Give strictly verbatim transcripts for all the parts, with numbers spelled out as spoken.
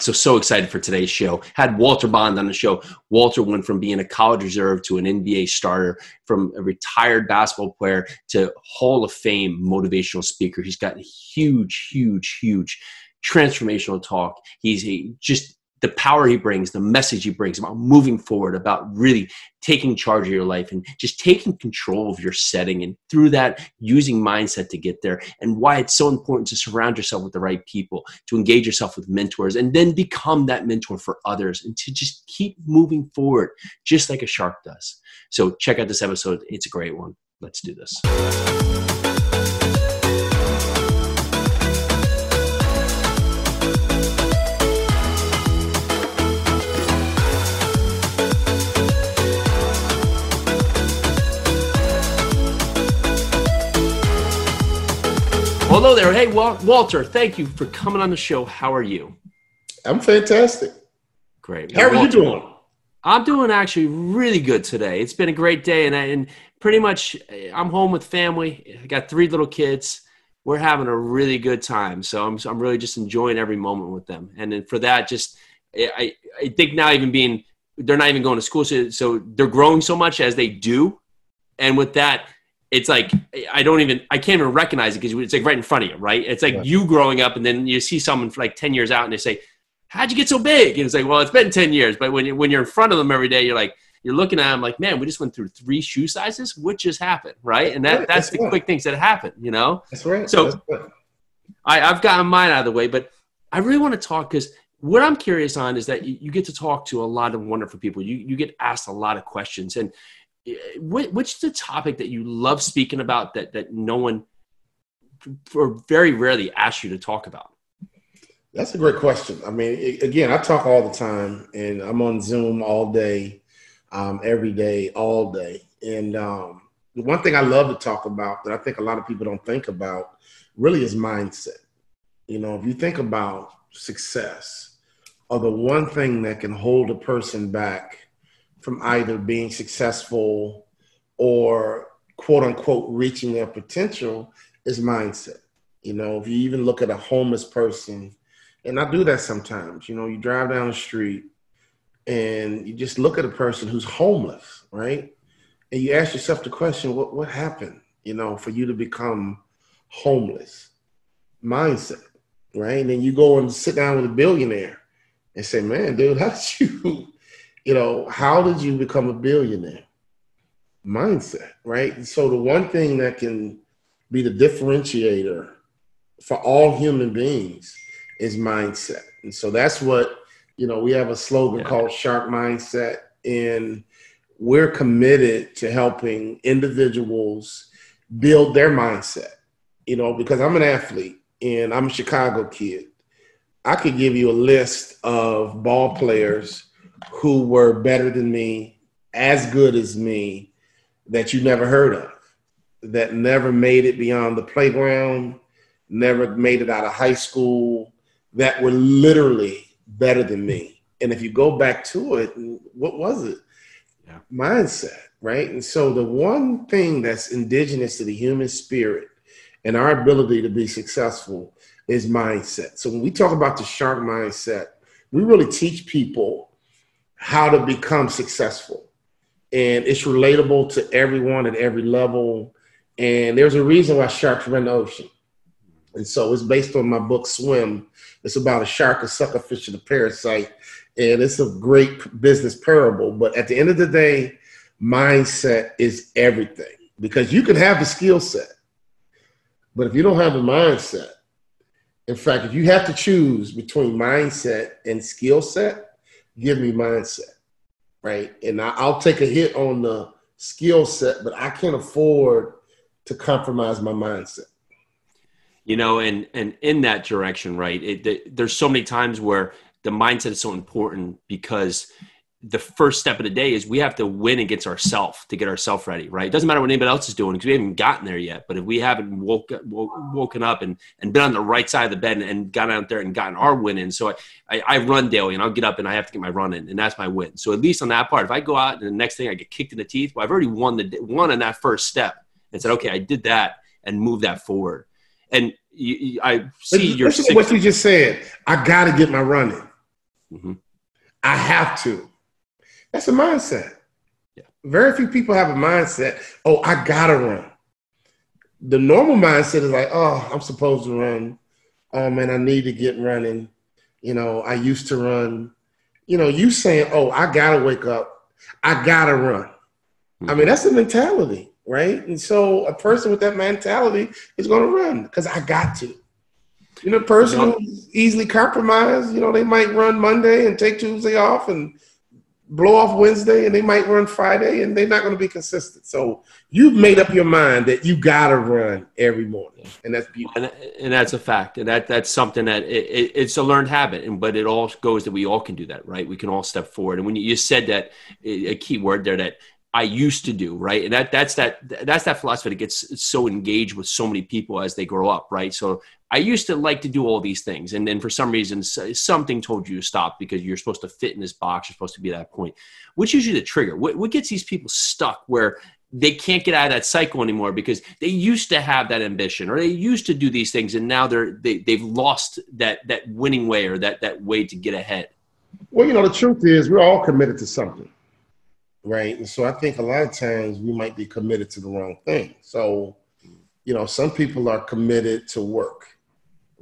right. So, so excited for today's show. Had Walter Bond on the show. Walter went from being a college reserve to an N B A starter, from a retired basketball player to Hall of Fame motivational speaker. He's got huge, huge, huge transformational talk. He's he just the power he brings, the message he brings about moving forward, about really taking charge of your life and just taking control of your setting, and through that, using mindset to get there, and why it's so important to surround yourself with the right people, to engage yourself with mentors, and then become that mentor for others, and to just keep moving forward, just like a shark does. So check out this episode. It's a great one. Let's do this. Hello there. Hey, Walter, thank you for coming on the show. How are you? I'm fantastic. Great. How now, are Walter, you doing? I'm doing actually really good today. It's been a great day, and, I, and pretty much I'm home with family. I got three little kids. We're having a really good time, so I'm, I'm really just enjoying every moment with them. And then for that, just I, I think now even being – they're not even going to school, so, so they're growing so much as they do, and with that – it's like, I don't even, I can't even recognize it because it's like right in front of you, right? It's like you growing up, and then you see someone for like ten years out and they say, how'd you get so big? And it's like, well, it's been ten years. But when, you, when you're in front of them every day, you're like, you're looking at them like, man, we just went through three shoe sizes. What just happened, right? And that right. that's, that's the right. quick things that happen, you know? That's right. So that's right. I, I've gotten mine out of the way, but I really want to talk because what I'm curious on is that you, you get to talk to a lot of wonderful people. You You get asked a lot of questions, and what's the topic that you love speaking about that, that no one or very rarely asks you to talk about? That's a great question. I mean, again, I talk all the time, and I'm on Zoom all day, um, every day, all day. And um, the one thing I love to talk about that I think a lot of people don't think about really is mindset. You know, if you think about success, or the one thing that can hold a person back from either being successful or quote unquote reaching their potential is mindset. You know, if you even look at a homeless person, and I do that sometimes, you know, you drive down the street and you just look at a person who's homeless, right? And you ask yourself the question, what, what happened, you know, for you to become homeless? Mindset, right? And then you go and sit down with a billionaire and say, man, dude, how did you... You know, how did you become a billionaire? Mindset, right? And so the one thing that can be the differentiator for all human beings is mindset. And so that's what, you know, we have a slogan yeah. called Shark Mindset, and we're committed to helping individuals build their mindset, you know, because I'm an athlete and I'm a Chicago kid. I could give you a list of ball players who were better than me, as good as me, that you never heard of, that never made it beyond the playground, never made it out of high school, that were literally better than me. And if you go back to it, what was it? Yeah. Mindset, right? And so the one thing that's indigenous to the human spirit and our ability to be successful is mindset. So when we talk about the shark mindset, we really teach people how to become successful, and it's relatable to everyone at every level. And there's a reason why sharks run the ocean. And so it's based on my book, Swim. It's about a shark, a suckerfish, and a parasite. And it's a great business parable. But at the end of the day, mindset is everything, because you can have the skill set, but if you don't have the mindset, in fact, if you have to choose between mindset and skill set, give me mindset, right? And I'll take a hit on the skill set, but I can't afford to compromise my mindset. You know, and and in that direction, right, it, it, there's so many times where the mindset is so important, because the first step of the day is we have to win against ourselves to get ourselves ready, right? It doesn't matter what anybody else is doing because we haven't gotten there yet. But if we haven't woke, woke, woken up and, and been on the right side of the bed and, and gotten out there and gotten our win in. So I, I, I run daily, and I'll get up and I have to get my run in, and that's my win. So at least on that part, if I go out and the next thing I get kicked in the teeth, well, I've already won the won on that first step and said, okay, I did that and move that forward. And you, you, I see your – what you just said. I got to get my run in. Mm-hmm. I have to. That's a mindset. Yeah. Very few people have a mindset, oh, I gotta run. The normal mindset is like, oh, I'm supposed to run. Oh, man, I need to get running. You know, I used to run. You know, you saying, oh, I gotta wake up. I gotta run. Mm-hmm. I mean, that's a mentality, right? And so a person with that mentality is going to run because I got to. You know, a person yeah. who's easily compromised, you know, they might run Monday and take Tuesday off and blow off Wednesday, and they might run Friday, and they're not going to be consistent. So you've made up your mind that you got to run every morning, and that's beautiful. And, and that's a fact, and that that's something that it, it, it's a learned habit, and but it all goes that we all can do that, right? We can all step forward. And when you, you said that, a key word there that I used to do, right? And that that's that that's that philosophy that gets so engaged with so many people as they grow up, right? So I used to like to do all these things. And then for some reason, something told you to stop because you're supposed to fit in this box. You're supposed to be at that point. What's usually the trigger? What, what gets these people stuck where they can't get out of that cycle anymore because they used to have that ambition or they used to do these things. And now they're, they, they've lost that, that winning way or that, that way to get ahead. Well, you know, the truth is we're all committed to something, right? And so I think a lot of times we might be committed to the wrong thing. So, you know, some people are committed to work.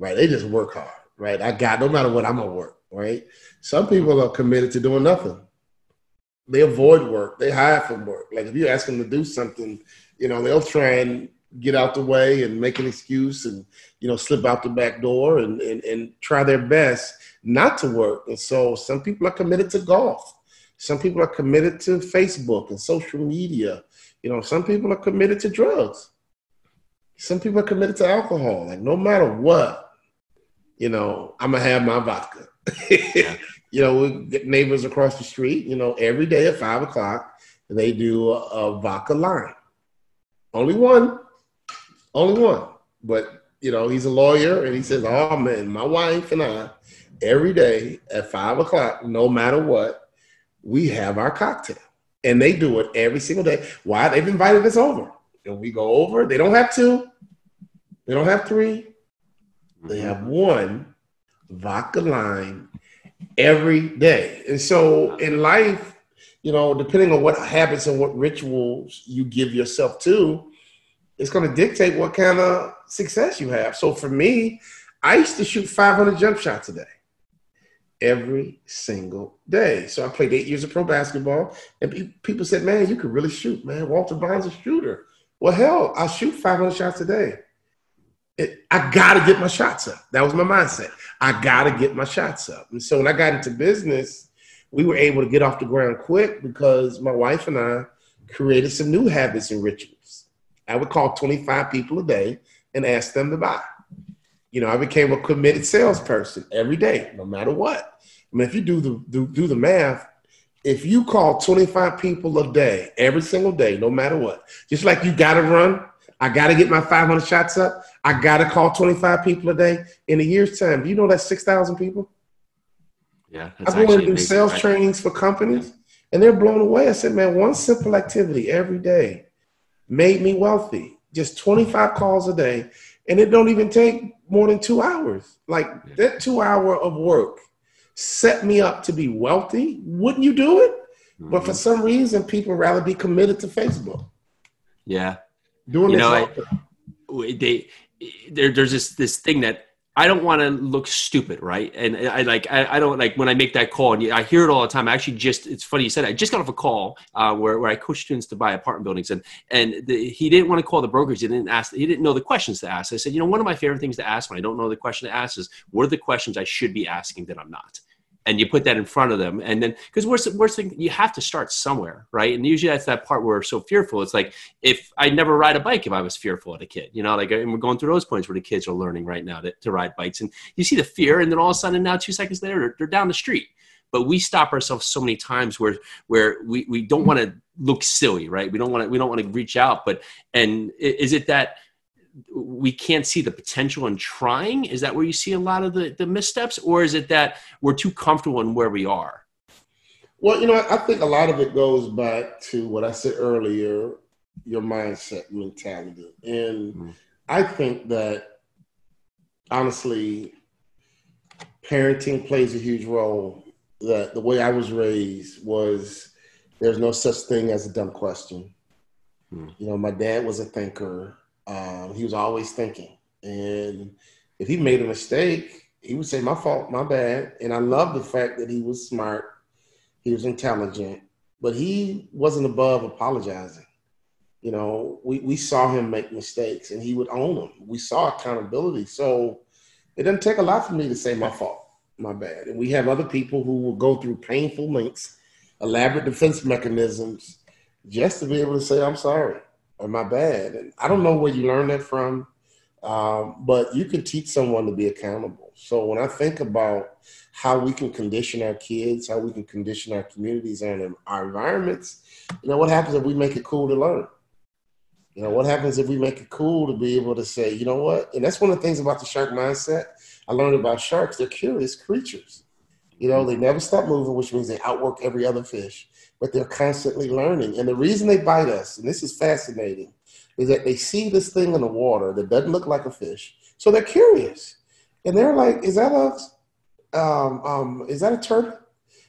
Right, they just work hard, right? I got, no matter what, I'm gonna work, right? Some people are committed to doing nothing. They avoid work, they hide from work. Like if you ask them to do something, you know, they'll try and get out the way and make an excuse and, you know, slip out the back door and, and, and try their best not to work. And so some people are committed to golf. Some people are committed to Facebook and social media. You know, some people are committed to drugs. Some people are committed to alcohol. Like no matter what, you know, I'm going to have my vodka. You know, we get neighbors across the street, you know, every day at five o'clock, they do a, a vodka line. Only one. Only one. But, you know, he's a lawyer, and he says, oh, man, my wife and I, every day at five o'clock, no matter what, we have our cocktail. And they do it every single day. Why? They've invited us over. And we go over. They don't have two. They don't have three. They have one vodka line every day. And so in life, you know, depending on what habits and what rituals you give yourself to, it's going to dictate what kind of success you have. So for me, I used to shoot five hundred jump shots a day, every single day. So I played eight years of pro basketball, and people said, man, you could really shoot, man. Walter Bond's a shooter. Well, hell, I shoot five hundred shots a day. It, I got to get my shots up. That was my mindset. I got to get my shots up. And so when I got into business, we were able to get off the ground quick because my wife and I created some new habits and rituals. I would call twenty-five people a day and ask them to buy. You know, I became a committed salesperson every day, no matter what. I mean, if you do the, do, do the math, if you call twenty-five people a day, every single day, no matter what, just like you got to run, I got to get my five hundred shots up. I got to call twenty-five people a day. In a year's time, do you know that's six thousand people? Yeah. I've been going to do sales right. trainings for companies, and they're blown away. I said, man, one simple activity every day made me wealthy. Just twenty-five calls a day, and it don't even take more than two hours. Like yeah. that two hour of work set me up to be wealthy. Wouldn't you do it? Mm-hmm. But for some reason, people rather be committed to Facebook. Yeah. Doing you know, I, they, there, there's this, this thing that I don't want to look stupid, right? And I like, I, I don't like when I make that call, and I hear it all the time. I actually just, it's funny you said, I just got off a call uh, where, where I coach students to buy apartment buildings, and and the, he didn't want to call the brokerage. He didn't ask, he didn't know the questions to ask. I said, you know, one of my favorite things to ask when I don't know the question to ask is, what are the questions I should be asking that I'm not? And you put that in front of them. And then, because worst, worst thing, you have to start somewhere, right? And usually that's that part where we're so fearful. It's like, if I'd never ride a bike if I was fearful at a kid, you know, like, and we're going through those points where the kids are learning right now to, to ride bikes. And you see the fear, and then all of a sudden now two seconds later, they're, they're down the street. But we stop ourselves so many times where where we, we don't want to look silly, right? We don't want to we don't want to reach out. But, and is it that we can't see the potential in trying? Is that where you see a lot of the, the missteps, or is it that we're too comfortable in where we are? Well, you know, I think a lot of it goes back to what I said earlier, your mindset, mentality. And mm. I think that honestly, parenting plays a huge role that the way I was raised was there's no such thing as a dumb question. Hmm. You know, my dad was a thinker. Um, he was always thinking. And if he made a mistake, he would say, my fault, my bad. And I love the fact that he was smart. He was intelligent, but he wasn't above apologizing. You know, we, we saw him make mistakes and he would own them. We saw accountability. So it doesn't take a lot for me to say my fault, my bad. And we have other people who will go through painful links, elaborate defense mechanisms, just to be able to say, I'm sorry, or my bad. And I don't know where you learn that from, um, but you can teach someone to be accountable. So when I think about how we can condition our kids, how we can condition our communities and our environments, you know, what happens if we make it cool to learn? You know, what happens if we make it cool to be able to say, you know what? And that's one of the things about the shark mindset. I learned about sharks. They're curious creatures. You know, they never stop moving, which means they outwork every other fish, but they're constantly learning. And the reason they bite us, and this is fascinating, is that they see this thing in the water that doesn't look like a fish. So they're curious. And they're like, is that a, um, um, is that a turtle?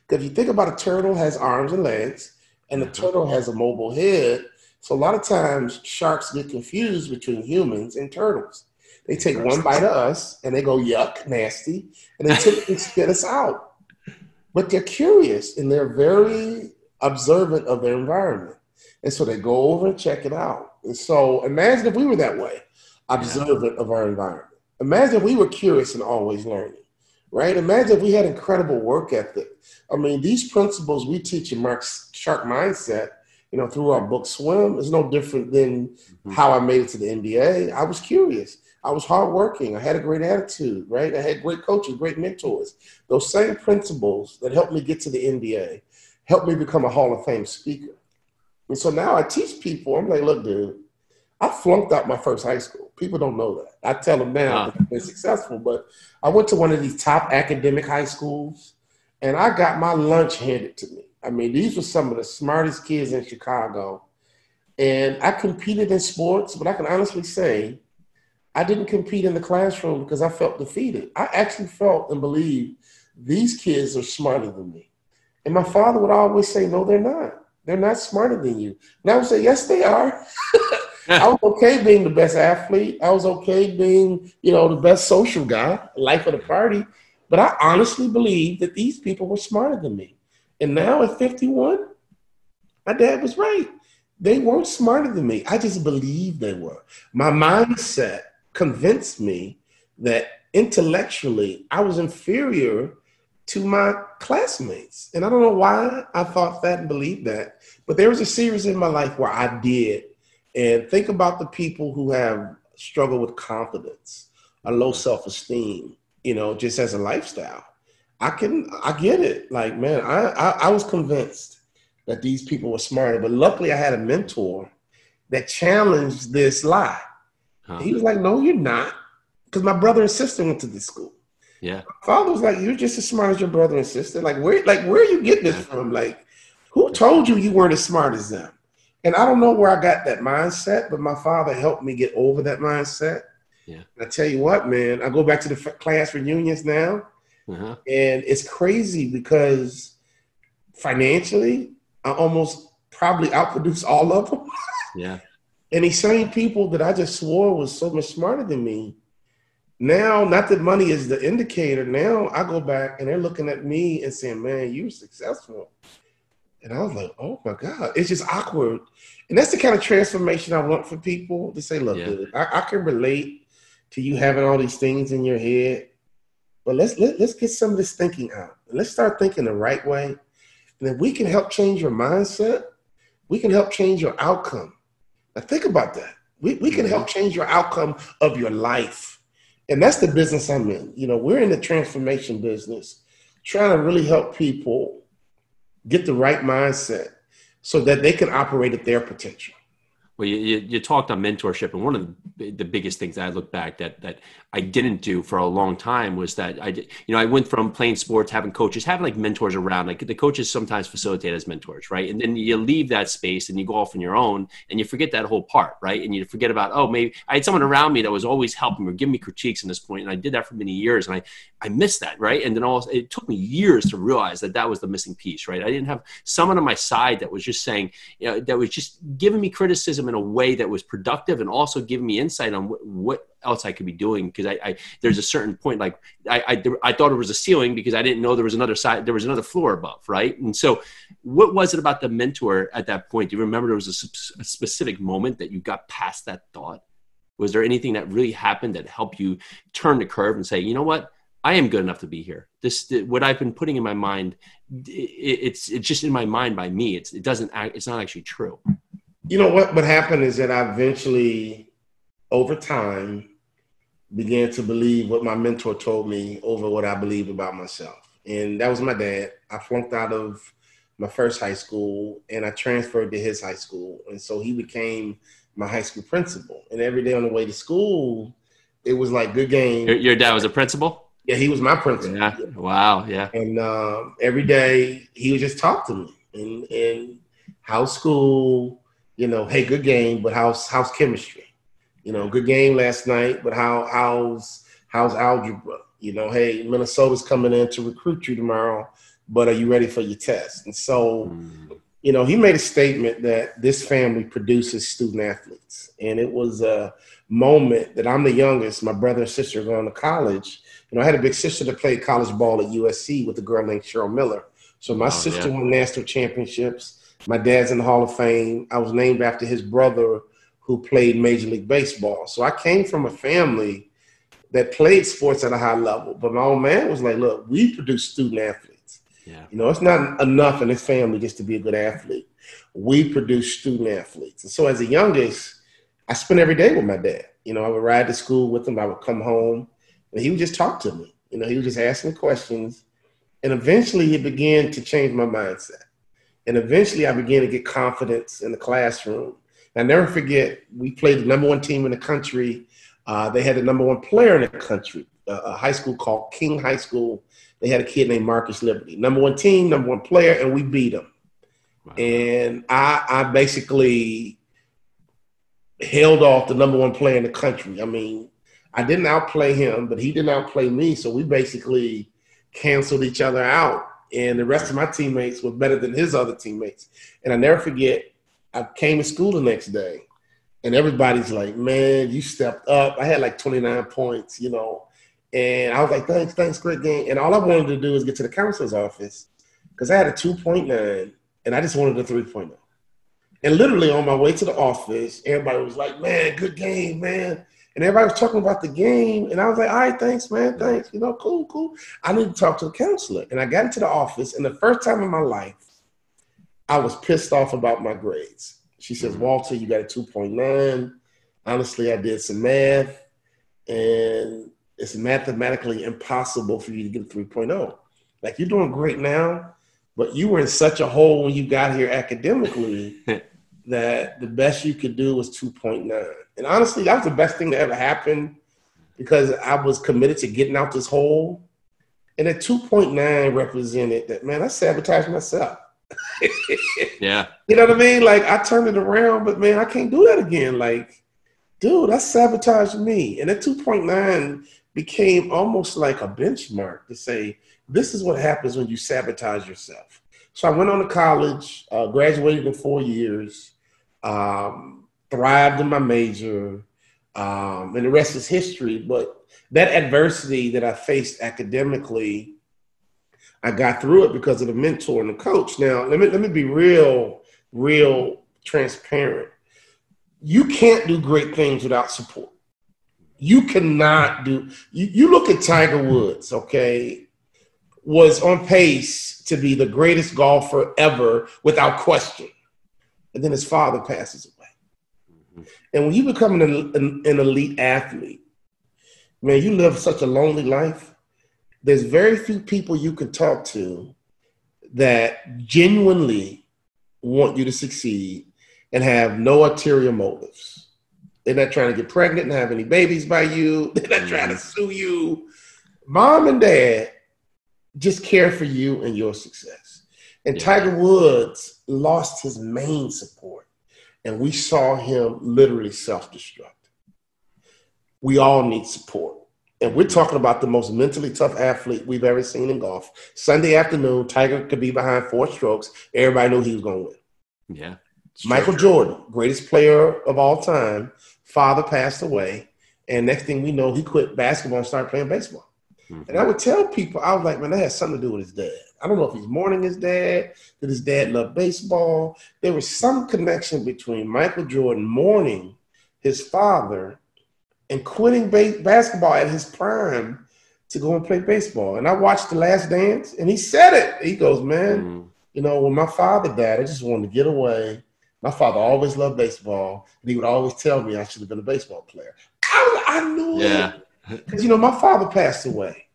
Because if you think about a turtle has arms and legs, and a turtle has a mobile head. So a lot of times sharks get confused between humans and turtles. They take one bite of us and they go, yuck, nasty. And they typically spit us out. But they're curious and they're very observant of their environment. And so they go over and check it out. And so imagine if we were that way, observant of our environment. Imagine if we were curious and always learning, right? Imagine if we had incredible work ethic. I mean, these principles we teach in Mark's Shark Mindset, you know, through our book, Swim, is no different than mm-hmm. how I made it to the N B A. I was curious. I was hardworking. I had a great attitude, right? I had great coaches, great mentors. Those same principles that helped me get to the N B A helped me become a Hall of Fame speaker. And so now I teach people. I'm like, look, dude, I flunked out my first high school. People don't know that. I tell them now uh-huh. that I've been successful, but I went to one of these top academic high schools, and I got my lunch handed to me. I mean, these were some of the smartest kids in Chicago. And I competed in sports, but I can honestly say I didn't compete in the classroom because I felt defeated. I actually felt and believed these kids are smarter than me. And my father would always say, no, they're not. They're not smarter than you. And I would say, yes, they are. I was okay being the best athlete. I was okay being, you know, the best social guy, life of the party. But I honestly believed that these people were smarter than me. And now at fifty-one, my dad was right. They weren't smarter than me. I just believed they were. My mindset convinced me that intellectually I was inferior to my classmates. And I don't know why I thought that and believed that, but there was a series in my life where I did. And think about the people who have struggled with confidence, a low self-esteem, you know, just as a lifestyle. I can, I get it. Like, man, I, I, I was convinced that these people were smarter, but luckily I had a mentor that challenged this lie. Huh. He was like, no, you're not. Because my brother and sister went to this school. Yeah. My father was like, you're just as smart as your brother and sister. Like, where, like, where are you getting this from? Like, who told you you weren't as smart as them? And I don't know where I got that mindset, but my father helped me get over that mindset. Yeah. And I tell you what, man, I go back to the f- class reunions now. Uh-huh. And it's crazy because financially, I almost probably outproduced all of them. Yeah. And these same people that I just swore was so much smarter than me. Now, not that money is the indicator. Now I go back and they're looking at me and saying, man, you were successful. And I was like, oh my God, it's just awkward. And that's the kind of transformation I want for people to say, look, yeah. dude, I, I can relate to you having all these things in your head. But let's let, let's get some of this thinking out. Let's start thinking the right way. And if we can help change your mindset, we can help change your outcome. Now think about that. We we can help change your outcome of your life. And that's the business I'm in. You know, we're in the transformation business, trying to really help people get the right mindset so that they can operate at their potential. Well, you, you, you talked on mentorship, and one of the, the biggest things that I look back that that I didn't do for a long time was that I did, you know, I went from playing sports, having coaches, having like mentors around, like the coaches sometimes facilitate as mentors, right? And then you leave that space and you go off on your own and you forget that whole part, right? And you forget about, oh, maybe I had someone around me that was always helping or giving me critiques in this point, and I did that for many years, and I, I missed that, right? And then also, it took me years to realize that that was the missing piece, right? I didn't have someone on my side that was just saying, you know, that was just giving me criticism in a way that was productive and also giving me insight on what, what else I could be doing. Because I, I, there's a certain point, like I, I, I thought it was a ceiling because I didn't know there was another side, there was another floor above. Right. And so what was it about the mentor at that point? Do you remember there was a, a specific moment that you got past that thought? Was there anything that really happened that helped you turn the curve and say, you know what, I am good enough to be here. This, what I've been putting in my mind, it, it's, it's just in my mind by me. It's, it doesn't act, it's not actually true. You know, what, what happened is that I eventually, over time, began to believe what my mentor told me over what I believed about myself. And that was my dad. I flunked out of my first high school, and I transferred to his high school. And so he became my high school principal. And every day on the way to school, it was like, good game. Your, your dad was a principal? Yeah, he was my principal. Yeah. Wow, yeah. And uh, every day, he would just talk to me. And, and how school... You know, hey, good game, but how's how's chemistry? You know, good game last night, but how how's how's algebra? You know, hey, Minnesota's coming in to recruit you tomorrow, but are you ready for your test? And so, mm. you know, he made a statement that this family produces student athletes, and it was a moment that I'm the youngest. My brother and sister are going to college. You know, I had a big sister that played college ball at U S C with a girl named Cheryl Miller. So my oh, sister yeah. won national championships. My dad's in the Hall of Fame. I was named after his brother who played Major League Baseball. So I came from a family that played sports at a high level. But my old man was like, look, we produce student athletes. Yeah. You know, it's not enough in this family just to be a good athlete. We produce student athletes. And so as the youngest, I spent every day with my dad. You know, I would ride to school with him. I would come home. And he would just talk to me. You know, he would just ask me questions. And eventually he began to change my mindset. And eventually I began to get confidence in the classroom. And I never forget, we played the number one team in the country. Uh, they had the number one player in the country, uh, a high school called King High School. They had a kid named Marcus Liberty. Number one team, number one player, and we beat them. Wow. And I, I basically held off the number one player in the country. I mean, I didn't outplay him, but he didn't outplay me. So we basically canceled each other out. And the rest of my teammates were better than his other teammates. And I never forget, I came to school the next day, and everybody's like, man, you stepped up. I had like twenty-nine points, you know. And I was like, thanks, thanks, great game. And all I wanted to do was get to the counselor's office because I had a two point nine, and I just wanted a three point oh. And literally on my way to the office, everybody was like, man, good game, man. And everybody was talking about the game. And I was like, all right, thanks, man. Thanks. You know, cool, cool. I need to talk to the counselor. And I got into the office. And the first time in my life, I was pissed off about my grades. She says, Walter, you got a two point nine. Honestly, I did some math. And it's mathematically impossible for you to get a three point oh. Like, you're doing great now. But you were in such a hole when you got here academically that the best you could do was two point nine. And honestly, that was the best thing that ever happened because I was committed to getting out this hole. And at two point nine represented that, man, I sabotaged myself. Yeah. You know what I mean? Like, I turned it around, but, man, I can't do that again. Like, dude, I sabotaged me. And at two point nine became almost like a benchmark to say, this is what happens when you sabotage yourself. So I went on to college, uh, graduated in four years, um, thrived in my major, um, and the rest is history. But that adversity that I faced academically, I got through it because of the mentor and the coach. Now, let me, let me be real, real transparent. You can't do great things without support. You cannot do you, – you look at Tiger Woods, okay, was on pace to be the greatest golfer ever without question. And then his father passes away. And when you become an, an, an elite athlete, man, you live such a lonely life. There's very few people you can talk to that genuinely want you to succeed and have no ulterior motives. They're not trying to get pregnant and have any babies by you. They're not trying to sue you. Mom and dad just care for you and your success. And yeah. Tiger Woods lost his main support, and we saw him literally self-destruct. We all need support. And we're talking about the most mentally tough athlete we've ever seen in golf. Sunday afternoon, Tiger could be behind four strokes. Everybody knew he was going to win. Yeah. Michael Jordan, greatest player of all time, father passed away. And next thing we know, he quit basketball and started playing baseball. Mm-hmm. And I would tell people, I was like, man, that has something to do with his dad. I don't know if he's mourning his dad, that his dad loved baseball. There was some connection between Michael Jordan mourning his father and quitting ba- basketball at his prime to go and play baseball. And I watched The Last Dance, and he said it. He goes, man, mm-hmm. you know, when my father died, I just wanted to get away. My father always loved baseball, and he would always tell me I should have been a baseball player. I, I knew yeah. it. Because, you know, my father passed away,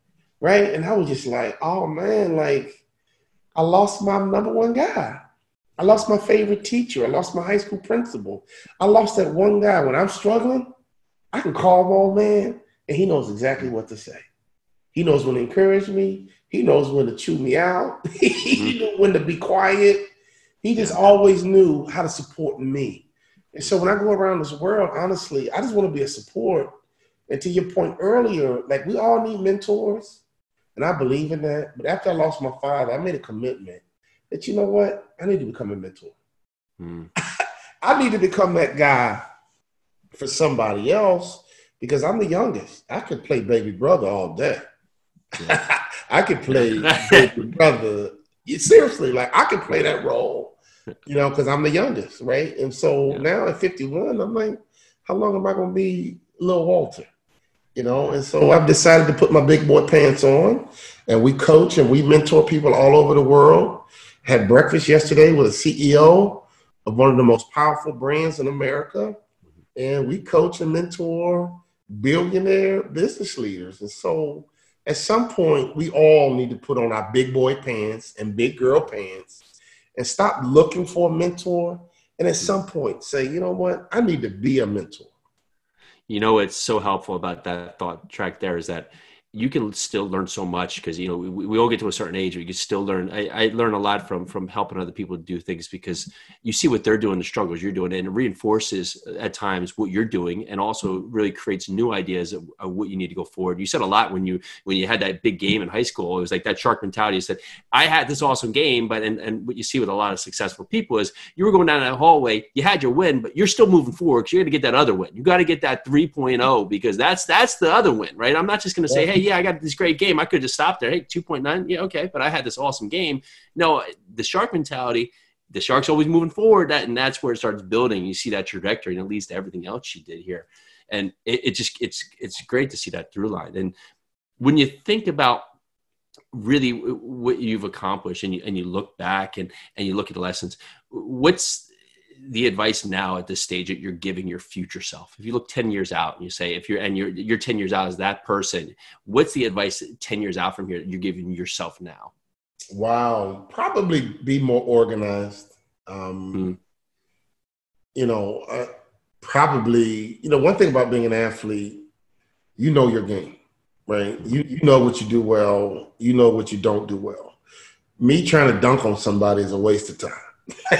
right? And I was just like, oh, man, like, I lost my number one guy. I lost my favorite teacher. I lost my high school principal. I lost that one guy. When I'm struggling, I can call my old man, and he knows exactly what to say. He knows when to encourage me. He knows when to chew me out. He knows when to be quiet. He just always knew how to support me. And so when I go around this world, honestly, I just want to be a support. And to your point earlier, like, we all need mentors. And I believe in that. But after I lost my father, I made a commitment that, you know what? I need to become a mentor. Mm. I need to become that guy for somebody else, because I'm the youngest. I could play baby brother all day. Yeah. I could play baby brother. Seriously, like, I could play that role. You know, because I'm the youngest, right? And so yeah. now at fifty-one, I'm like, how long am I going to be little Walter? You know, and so I've decided to put my big boy pants on, and we coach and we mentor people all over the world. Had breakfast yesterday with a C E O of one of the most powerful brands in America, and we coach and mentor billionaire business leaders. And so at some point, we all need to put on our big boy pants and big girl pants and stop looking for a mentor, and at some point say, you know what, I need to be a mentor. You know, it's so helpful about that thought track there is that you can still learn so much, because, you know, we, we all get to a certain age where you can still learn. I, I learn a lot from from helping other people do things, because you see what they're doing, the struggles you're doing, and it reinforces at times what you're doing, and also really creates new ideas of, of what you need to go forward. You said a lot when you when you had that big game in high school. It was like that shark mentality. You said, I had this awesome game, but and, and what you see with a lot of successful people is you were going down that hallway, you had your win, but you're still moving forward because you're going to get that other win. You got to get that three point oh, because that's, that's the other win, right? I'm not just going to say, hey, yeah, I got this great game. I could just stop there. Hey, two point nine. Yeah, okay. But I had this awesome game. No, the shark mentality, the shark's always moving forward. That, and that's where it starts building. You see that trajectory, and it leads to everything else she did here. And it, it just, it's, it's great to see that through line. And when you think about really what you've accomplished, and you, and you look back and, and you look at the lessons, what's the advice now at this stage that you're giving your future self? If you look ten years out and you say, if you're, and you're, you're ten years out as that person, what's the advice ten years out from here that you're giving yourself now? Wow. Probably be more organized. Um, mm-hmm. You know, uh, probably, you know, one thing about being an athlete, you know your game, right? You, you know what you do well, you know what you don't do well. Me trying to dunk on somebody is a waste of time.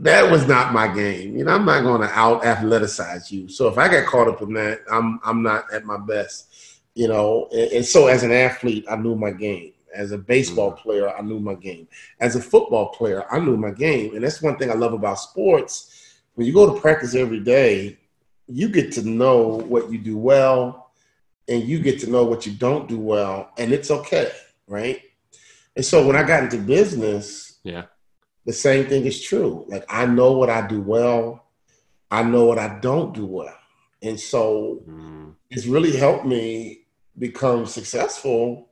That was not my game. You know, I'm not going to out athletize you. So if I got caught up in that, I'm I'm not at my best. You know, and, and so as an athlete, I knew my game. As a baseball player, I knew my game. As a football player, I knew my game. And that's one thing I love about sports. When you go to practice every day, you get to know what you do well, and you get to know what you don't do well, and it's okay, right? And so when I got into business, yeah, the same thing is true. Like, I know what I do well. I know what I don't do well. And so mm. it's really helped me become successful,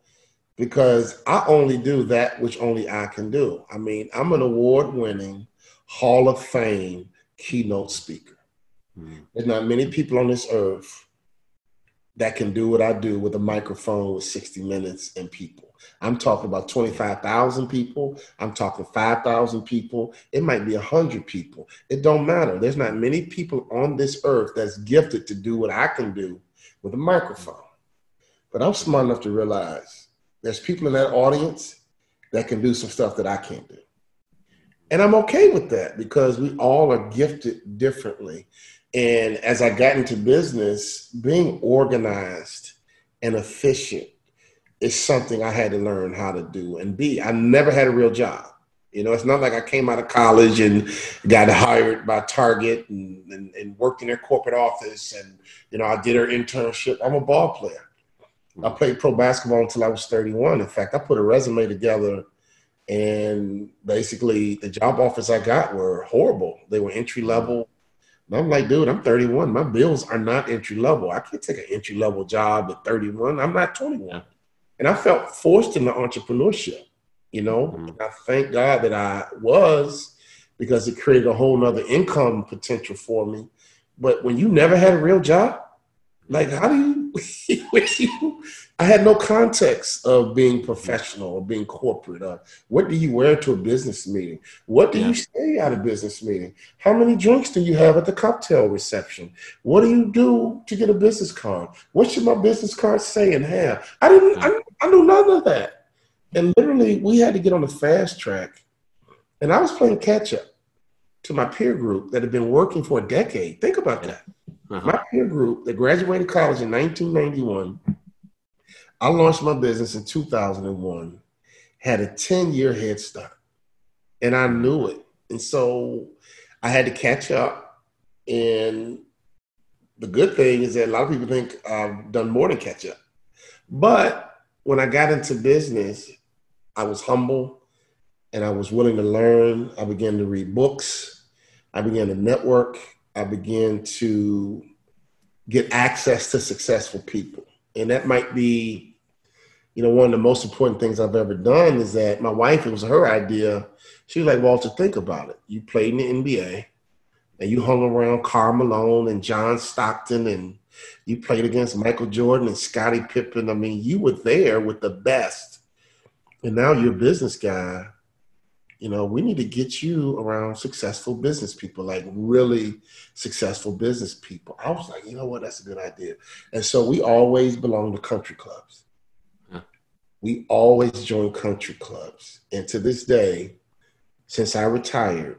because I only do that which only I can do. I mean, I'm an award-winning Hall of Fame keynote speaker. Mm. There's not many people on this earth that can do what I do with a microphone with sixty minutes and people. I'm talking about twenty-five thousand people. I'm talking five thousand people. It might be one hundred people. It don't matter. There's not many people on this earth that's gifted to do what I can do with a microphone. But I'm smart enough to realize there's people in that audience that can do some stuff that I can't do. And I'm okay with that because we all are gifted differently. And as I got into business, being organized and efficient is something I had to learn how to do and be. I never had a real job. You know, it's not like I came out of college and got hired by Target and, and, and worked in their corporate office. And, you know, I did her internship. I'm a ball player. I played pro basketball until I was thirty-one. In fact, I put a resume together and basically the job offers I got were horrible. They were entry level. And I'm like, dude, I'm thirty-one. My bills are not entry level. I can't take an entry level job at thirty-one. I'm not twenty-one. And I felt forced into entrepreneurship, you know, mm-hmm. and I thank God that I was, because it created a whole nother income potential for me. But when you never had a real job, like how do you, I had no context of being professional or being corporate. Or what do you wear to a business meeting? What do yeah. you say at a business meeting? How many drinks do you have at the cocktail reception? What do you do to get a business card? What should my business card say and have? I didn't, I, I knew none of that. And literally we had to get on the fast track, and I was playing catch up to my peer group that had been working for a decade. Think about that. Uh-huh. My peer group that graduated college in nineteen ninety-one, I launched my business in two thousand one, had a ten-year head start, and I knew it. And so I had to catch up. And the good thing is that a lot of people think I've done more than catch up. But when I got into business, I was humble and I was willing to learn. I began to read books. I began to network. I began to get access to successful people. And that might be, you know, one of the most important things I've ever done is that my wife, it was her idea. She was like, Walter, think about it. You played in the N B A and you hung around Karl Malone and John Stockton, and you played against Michael Jordan and Scottie Pippen. I mean, you were there with the best. And now you're a business guy. You know, we need to get you around successful business people, like really successful business people. I was like, you know what? That's a good idea. And so we always belong to country clubs. Huh. We always join country clubs. And to this day, since I retired,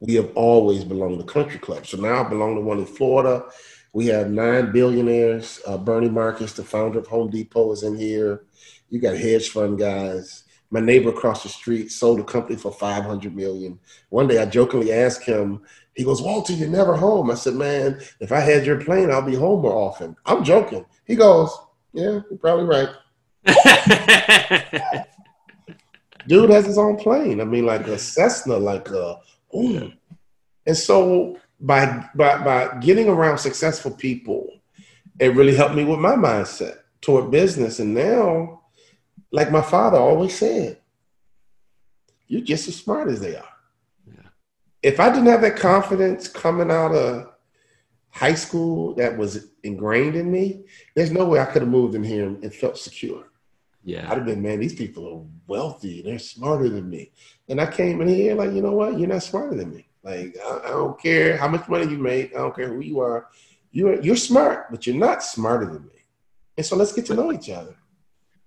we have always belonged to country clubs. So now I belong to one in Florida. We have nine billionaires. Uh, Bernie Marcus, the founder of Home Depot, is in here. You got hedge fund guys. My neighbor across the street sold a company for five hundred million dollars. One day I jokingly asked him, he goes, Walter, you're never home. I said, man, if I had your plane, I'll be home more often. I'm joking. He goes, yeah, you're probably right. Dude has his own plane. I mean, like a Cessna, like a, ooh. And so by, by, by getting around successful people, it really helped me with my mindset toward business. And now, like my father always said, you're just as smart as they are. Yeah. If I didn't have that confidence coming out of high school that was ingrained in me, there's no way I could have moved in here and felt secure. Yeah. I'd have been, man, these people are wealthy. They're smarter than me. And I came in here like, you know what? You're not smarter than me. Like, I, I don't care how much money you make. I don't care who you are. You're, you're smart, but you're not smarter than me. And so let's get to know each other.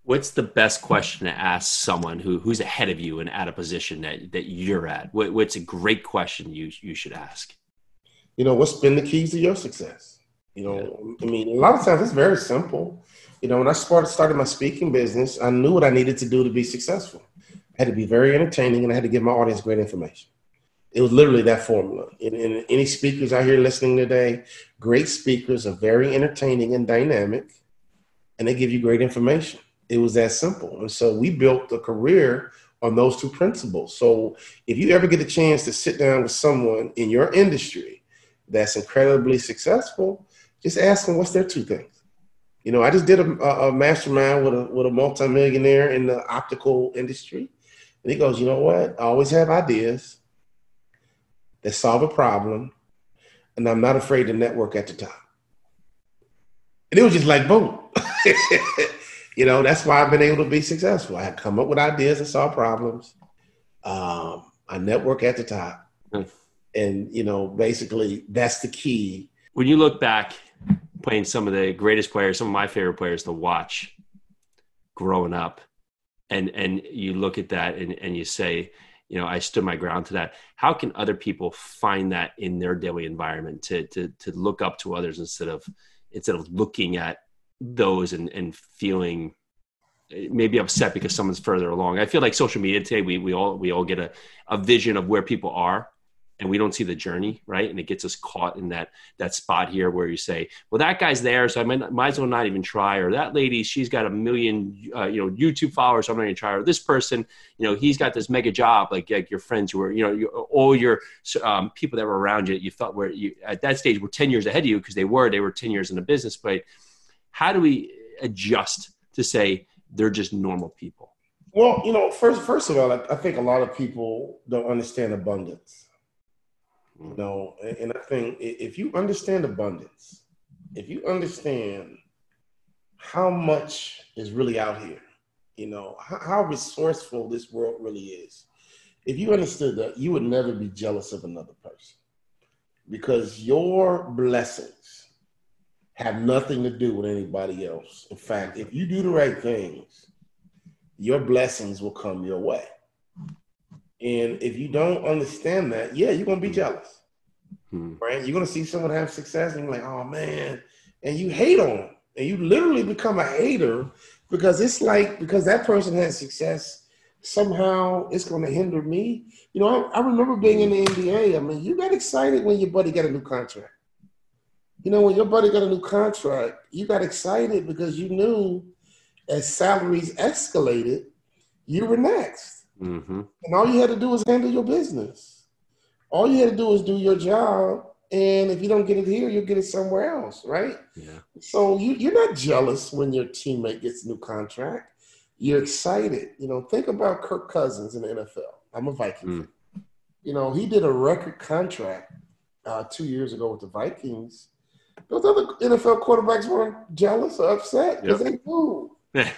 What's the best question to ask someone who who's ahead of you and at a position that, that you're at? What, what's a great question you you should ask? You know, what's been the keys to your success? You know, yeah. I mean, a lot of times it's very simple. You know, when I started my speaking business, I knew what I needed to do to be successful. I had to be very entertaining, and I had to give my audience great information. It was literally that formula. And, and any speakers out here listening today, great speakers are very entertaining and dynamic, and they give you great information. It was that simple. And so we built a career on those two principles. So if you ever get a chance to sit down with someone in your industry that's incredibly successful, just ask them what's their two things. You know, I just did a, a mastermind with a, with a multimillionaire in the optical industry. And he goes, you know what? I always have ideas that solve a problem, and I'm not afraid to network at the top. And it was just like, boom. You know, that's why I've been able to be successful. I come up with ideas and solve problems. Um, I network at the top. Mm. And, you know, basically that's the key. When you look back playing some of the greatest players, some of my favorite players to watch growing up, and, and you look at that and, and you say, you know, I stood my ground to that. How can other people find that in their daily environment to to to look up to others instead of instead of looking at those and, and feeling maybe upset because someone's further along? I feel like social media today, we we all we all get a, a vision of where people are, and we don't see the journey, right? And it gets us caught in that that spot here where you say, well, that guy's there, so I might, might as well not even try. Or that lady, she's got a million, uh, you know, YouTube followers, so I'm not going to try. Or this person, you know, he's got this mega job, like like your friends who were, you know, you, all your um, people that were around you, you thought were you, at that stage were ten years ahead of you because they were, they were ten years in the business. But how do we adjust to say they're just normal people? Well, you know, first, first of all, I, I think a lot of people don't understand abundance. You know, and I think if you understand abundance, if you understand how much is really out here, you know, how resourceful this world really is, if you understood that, you would never be jealous of another person, because your blessings have nothing to do with anybody else. In fact, if you do the right things, your blessings will come your way. And if you don't understand that, yeah, you're going to be jealous, hmm. right? You're going to see someone have success and you're like, oh, man. And you hate on them. And you literally become a hater, because it's like, because that person has success, somehow it's going to hinder me. You know, I, I remember being in the N B A. I mean, you got excited when your buddy got a new contract. You know, when your buddy got a new contract, you got excited because you knew as salaries escalated, you were next. Mm-hmm. And all you had to do was handle your business. All you had to do was do your job. And if you don't get it here, you'll get it somewhere else, right? Yeah. So you, you're not jealous when your teammate gets a new contract. You're excited. You know, think about Kirk Cousins in the N F L. I'm a Viking mm. fan. You know, he did a record contract uh, two years ago with the Vikings. Those other N F L quarterbacks weren't jealous or upset because yep. they knew.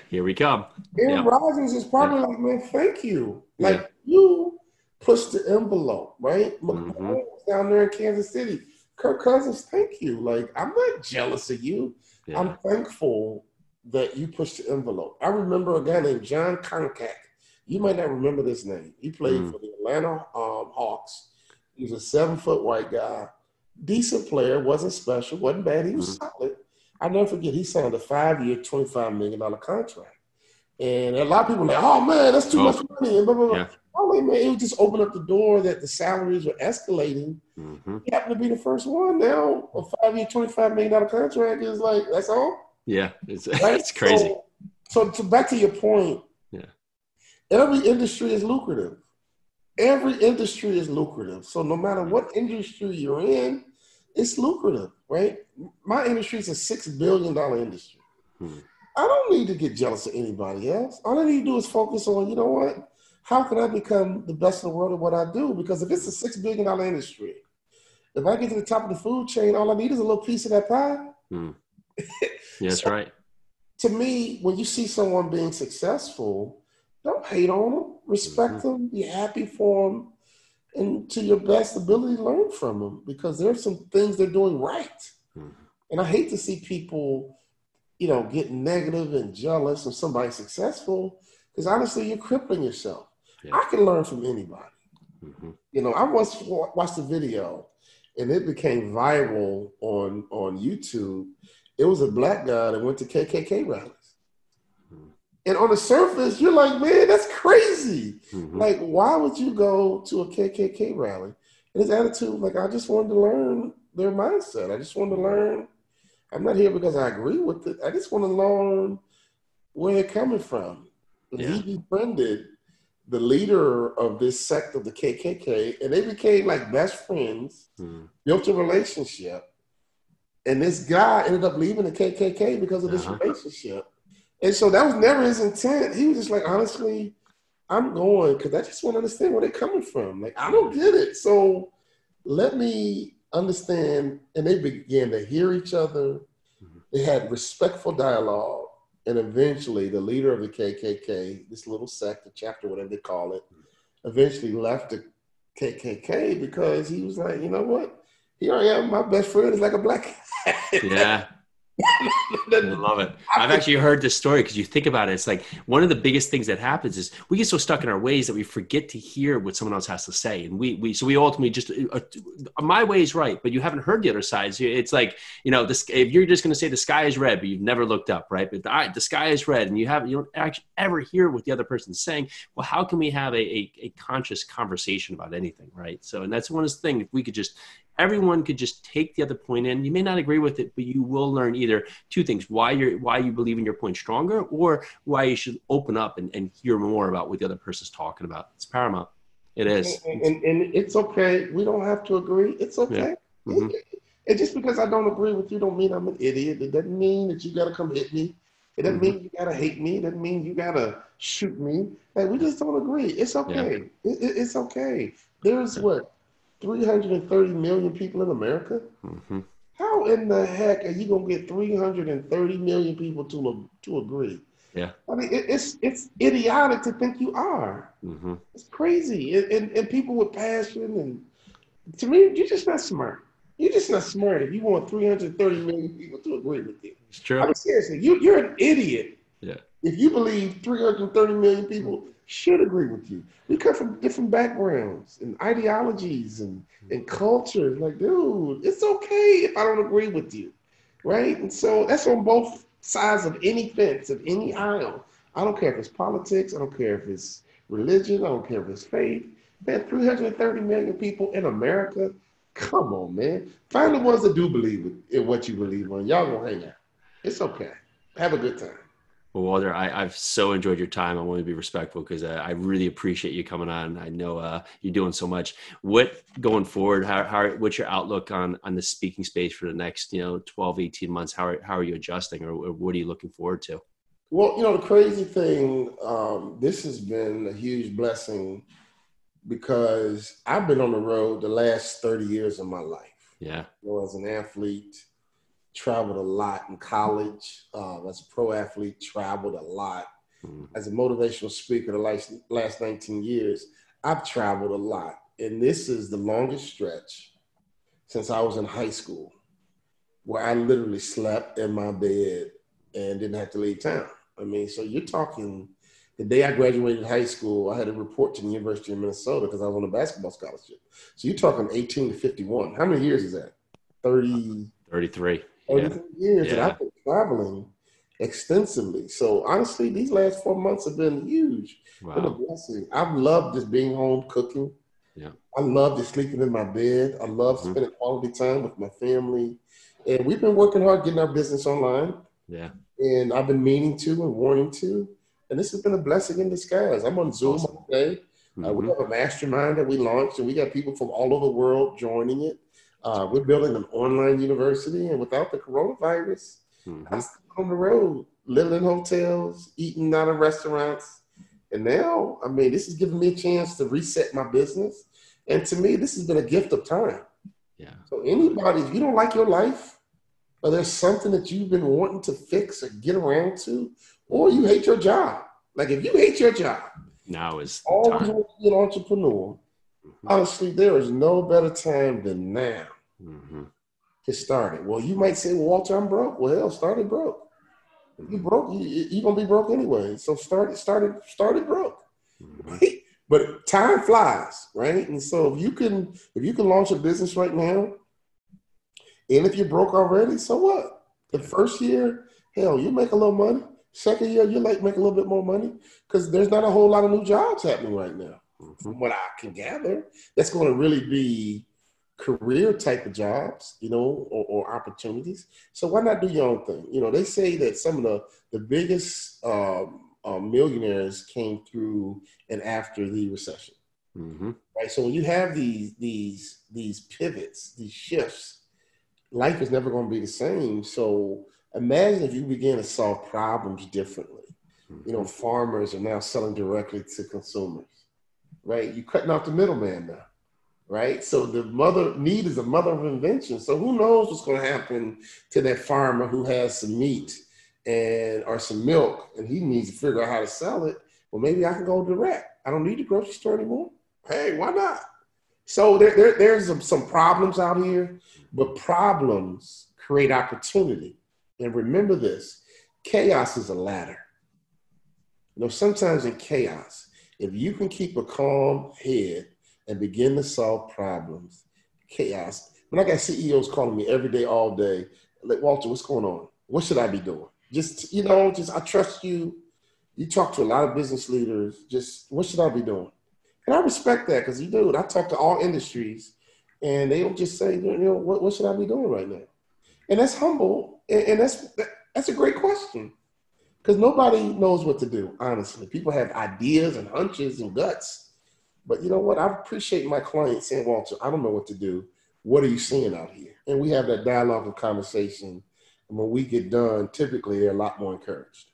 Here we come. Aaron yep. Rodgers is probably yep. like, man, thank you. Like, yep. you pushed the envelope, right? Mm-hmm. Down there in Kansas City. Kirk Cousins, thank you. Like, I'm not jealous of you. Yeah. I'm thankful that you pushed the envelope. I remember a guy named John Konkak. You might not remember this name. He played mm-hmm. for the Atlanta um, Hawks. He was a seven-foot white guy. Decent player. Wasn't special. Wasn't bad. He was mm-hmm. solid. I'll never forget, he signed a five-year, twenty-five million dollars contract. And a lot of people were like, oh, man, that's too oh. much money. And blah, blah, blah. Yeah. Oh, man, it would just open up the door that the salaries were escalating. Mm-hmm. He happened to be the first one. Now a five-year, twenty-five million dollars contract is like, that's all? Yeah, it's, right? It's crazy. So, so to back to your point, yeah, every industry is lucrative. Every industry is lucrative. So no matter what industry you're in, it's lucrative, right? My industry is a six billion dollars industry. Hmm. I don't need to get jealous of anybody else. All I need to do is focus on, you know what? How can I become the best in the world at what I do? Because if it's a six billion dollars industry, if I get to the top of the food chain, all I need is a little piece of that pie. Hmm. Yeah, that's so, right. To me, when you see someone being successful, don't hate on them. Respect mm-hmm. them. Be happy for them. And to your best ability, learn from them, because there are some things they're doing right. Mm-hmm. And I hate to see people, you know, get negative and jealous of somebody successful, because honestly, you're crippling yourself. Yeah. I can learn from anybody. Mm-hmm. You know, I once watched a video and it became viral on, on YouTube. It was a black guy that went to K K K rallies. And on the surface, you're like, man, that's crazy. Mm-hmm. Like, why would you go to a K K K rally? And his attitude, like, I just wanted to learn their mindset. I just wanted to learn. I'm not here because I agree with it. I just want to learn where they're coming from. Yeah. He befriended the leader of this sect of the K K K, and they became like best friends, mm-hmm. built a relationship. And this guy ended up leaving the K K K because of uh-huh. this relationship. And so that was never his intent. He was just like, honestly, I'm going because I just want to understand where they're coming from. Like, I don't get it. So let me understand. And they began to hear each other. Mm-hmm. They had respectful dialogue, and eventually the leader of the K K K, this little sect, the chapter, whatever they call it, eventually left the K K K because he was like, you know what? Here I am, my best friend is like a black guy. Yeah. I love it. I've actually heard this story because you think about it. It's like one of the biggest things that happens is we get so stuck in our ways that we forget to hear what someone else has to say. And we, we so we ultimately just, uh, my way is right, but you haven't heard the other side. So it's like, you know, this, if you're just going to say the sky is red, but you've never looked up, right? But I, the sky is red, and you haven't, you don't actually ever hear what the other person's saying. Well, how can we have a, a, a conscious conversation about anything, right? So, and that's one of the things, if we could just, everyone could just take the other point in. You may not agree with it, but you will learn either two things, why you're, why you believe in your point stronger, or why you should open up and, and hear more about what the other person's talking about. It's paramount. It is. And, and, and it's okay. We don't have to agree. It's okay. Yeah. Mm-hmm. And just because I don't agree with you don't mean I'm an idiot. It doesn't mean that you got to come hit me. It doesn't mm-hmm. mean you got to hate me. It doesn't mean you got to shoot me. Like, we just don't agree. It's okay. Yeah. It, it, it's okay. There's yeah. what? three hundred thirty million people in America? Mm-hmm. How in the heck are you going to get three hundred thirty million people to to agree? Yeah. I mean, it, it's it's idiotic to think you are. Mm-hmm. It's crazy. And, and, and people with passion, and to me, you're just not smart. You're just not smart if you want three hundred thirty million people to agree with you. It's true. I mean, seriously, you, you're an idiot. Yeah. If you believe three hundred thirty million people should agree with you. We come from different backgrounds and ideologies and, and cultures. Like, dude, it's okay if I don't agree with you, right? And so that's on both sides of any fence, of any aisle. I don't care if it's politics. I don't care if it's religion. I don't care if it's faith. Man, three hundred thirty million people in America, come on, man. Find the ones that do believe in what you believe in. Y'all gonna hang out. It's okay. Have a good time. Well, Walter, I, I've so enjoyed your time. I want to be respectful because I, I really appreciate you coming on. I know uh, you're doing so much. What going forward? How, how? What's your outlook on on the speaking space for the next, you know, twelve, eighteen months? How are how are you adjusting, or, or what are you looking forward to? Well, you know, the crazy thing, um, this has been a huge blessing because I've been on the road the last thirty years of my life. Yeah, you know, as an athlete. Traveled a lot in college. Uh, as a pro athlete, traveled a lot. Mm-hmm. As a motivational speaker, the last, last nineteen years, I've traveled a lot. And this is the longest stretch since I was in high school where I literally slept in my bed and didn't have to leave town. I mean, so you're talking, the day I graduated high school, I had to report to the University of Minnesota because I was on a basketball scholarship. So you're talking eighteen to fifty-one. How many years is that? thirty, thirty-three. Yeah. years yeah. And I've been traveling extensively. So honestly, these last four months have been huge. Wow. Been a blessing. I've loved just being home cooking. Yeah. I love just sleeping in my bed. I love mm-hmm. spending quality time with my family. And we've been working hard getting our business online. Yeah. And I've been meaning to and wanting to. And this has been a blessing in disguise. I'm on Zoom awesome. today. Mm-hmm. Uh, we have a mastermind that we launched, and we got people from all over the world joining it. Uh, we're building an online university, and without the coronavirus, mm-hmm. I was on the road, living in hotels, eating out of restaurants. And now, I mean, this has given me a chance to reset my business. And to me, this has been a gift of time. Yeah. So anybody, if you don't like your life, or there's something that you've been wanting to fix or get around to, or you hate your job. Like, if you hate your job, now is the always time. Want to be an entrepreneur. Honestly, there is no better time than now mm-hmm. to start it. Well, you might say, well, Walter, I'm broke. Well, hell, start it broke. If you're broke, you, you're going to be broke anyway. So start it, start it, start it broke. Mm-hmm. Right? But time flies, right? And so if you can, if you can launch a business right now, and if you're broke already, so what? The first year, hell, you make a little money. Second year, you like make a little bit more money because there's not a whole lot of new jobs happening right now. From what I can gather, that's going to really be career type of jobs, you know, or, or opportunities. So why not do your own thing? You know, they say that some of the, the biggest um, uh, millionaires came through and after the recession, mm-hmm. right? So when you have these, these, these pivots, these shifts, life is never going to be the same. So imagine if you begin to solve problems differently. Mm-hmm. You know, farmers are now selling directly to consumers. Right, you're cutting off the middleman now. right? So the mother meat is a mother of invention. So who knows what's going to happen to that farmer who has some meat and or some milk, and he needs to figure out how to sell it. Well, maybe I can go direct. I don't need the grocery store anymore. Hey, why not? So there, there, there's some, some problems out here, but problems create opportunity. And remember this, chaos is a ladder. You know, sometimes in chaos, if you can keep a calm head and begin to solve problems, chaos. When I got C E Os calling me every day, all day, like, Walter, what's going on? What should I be doing? Just, you know, just, I trust you. You talk to a lot of business leaders, just, what should I be doing? And I respect that, because you do. I talk to all industries, and they'll just say, you know, what, what should I be doing right now? And that's humble, and, and that's, that, that's a great question. Because nobody knows what to do, honestly. People have ideas and hunches and guts. But you know what? I appreciate my clients saying, Walter, I don't know what to do. What are you seeing out here? And we have that dialogue and conversation. And when we get done, typically they're a lot more encouraged.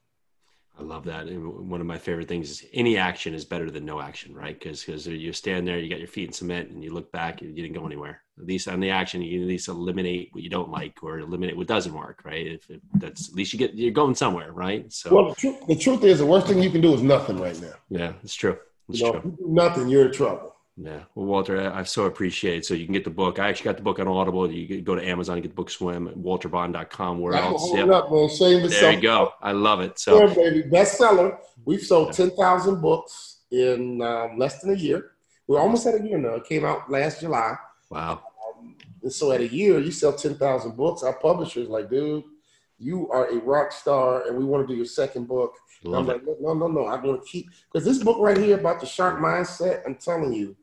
I love that. And one of my favorite things is any action is better than no action, right? Because because you stand there, you got your feet in cement, and you look back, and you didn't go anywhere. At least on the action, you at least eliminate what you don't like or eliminate what doesn't work, right? If, if that's at least you get you're going somewhere, right? So well, the truth, the truth is, the worst thing you can do is nothing right now. Yeah, it's true. It's you know, true. If you do nothing, you're in trouble. Yeah. Well, Walter, I, I so appreciate it. So you can get the book. I actually got the book on Audible. You can go to Amazon and get the book Swim at walter bond dot com. Where else? Yep. Up, man. There self- you go. I love it. So, yeah, baby. Bestseller. We've sold yeah. ten thousand books in um, less than a year. We're almost at a year now. It came out last July. Wow. Um, and so at a year, you sell ten thousand books. Our publisher's like, dude, you are a rock star, and we want to do your second book. And I'm it. like, no, no, no. I'm going to keep – because this book right here about the shark mindset, I'm telling you,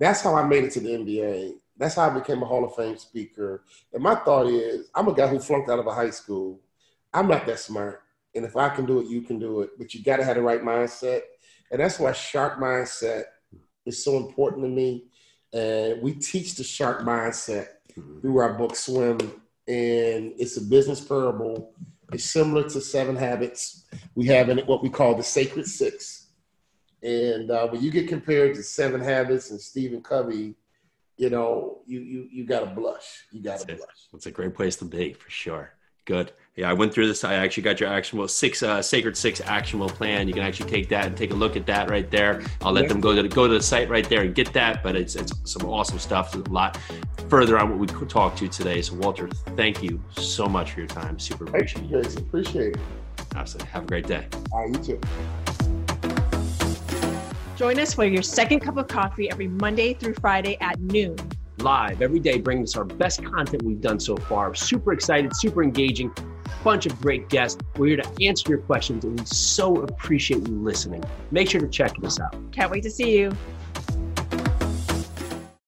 that's how I made it to the N B A. That's how I became a Hall of Fame speaker. And my thought is, I'm a guy who flunked out of a high school. I'm not that smart. And if I can do it, you can do it. But you got to have the right mindset. And that's why shark mindset is so important to me. And we teach the shark mindset through our book, Swim. And it's a business parable. It's similar to Seven Habits. We have in it what we call the Sacred Six. And uh, when you get compared to Seven Habits and Stephen Covey, you know, you you you got to blush. You got to blush. It. It's a great place to be, for sure. Good. Yeah, I went through this. I actually got your actionable six, uh, Sacred Six actionable plan. You can actually take that and take a look at that right there. I'll let yeah. them go to the, go to the site right there and get that. But it's it's some awesome stuff. A lot further on what we could talk to today. So Walter, thank you so much for your time. Super appreciate you. Jason. Appreciate it. Absolutely. Have a great day. All right, you too. Join us for your second cup of coffee every Monday through Friday at noon. Live every day, bringing us our best content we've done so far. Super excited, super engaging, bunch of great guests. We're here to answer your questions, and we so appreciate you listening. Make sure to check us out. Can't wait to see you.